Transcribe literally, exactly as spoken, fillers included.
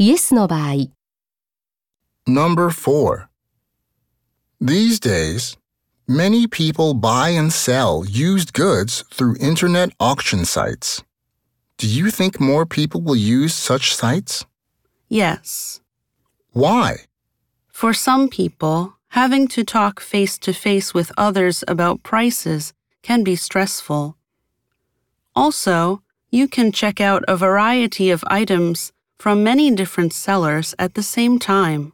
イエスの場合。Number four. These days, many people buy and sell used goods through internet auction sites. Do you think more people will use such sites? Yes. Why? For some people, having to talk face-to-face with others about prices can be stressful. Also, you can check out a variety of items from many different sellers at the same time.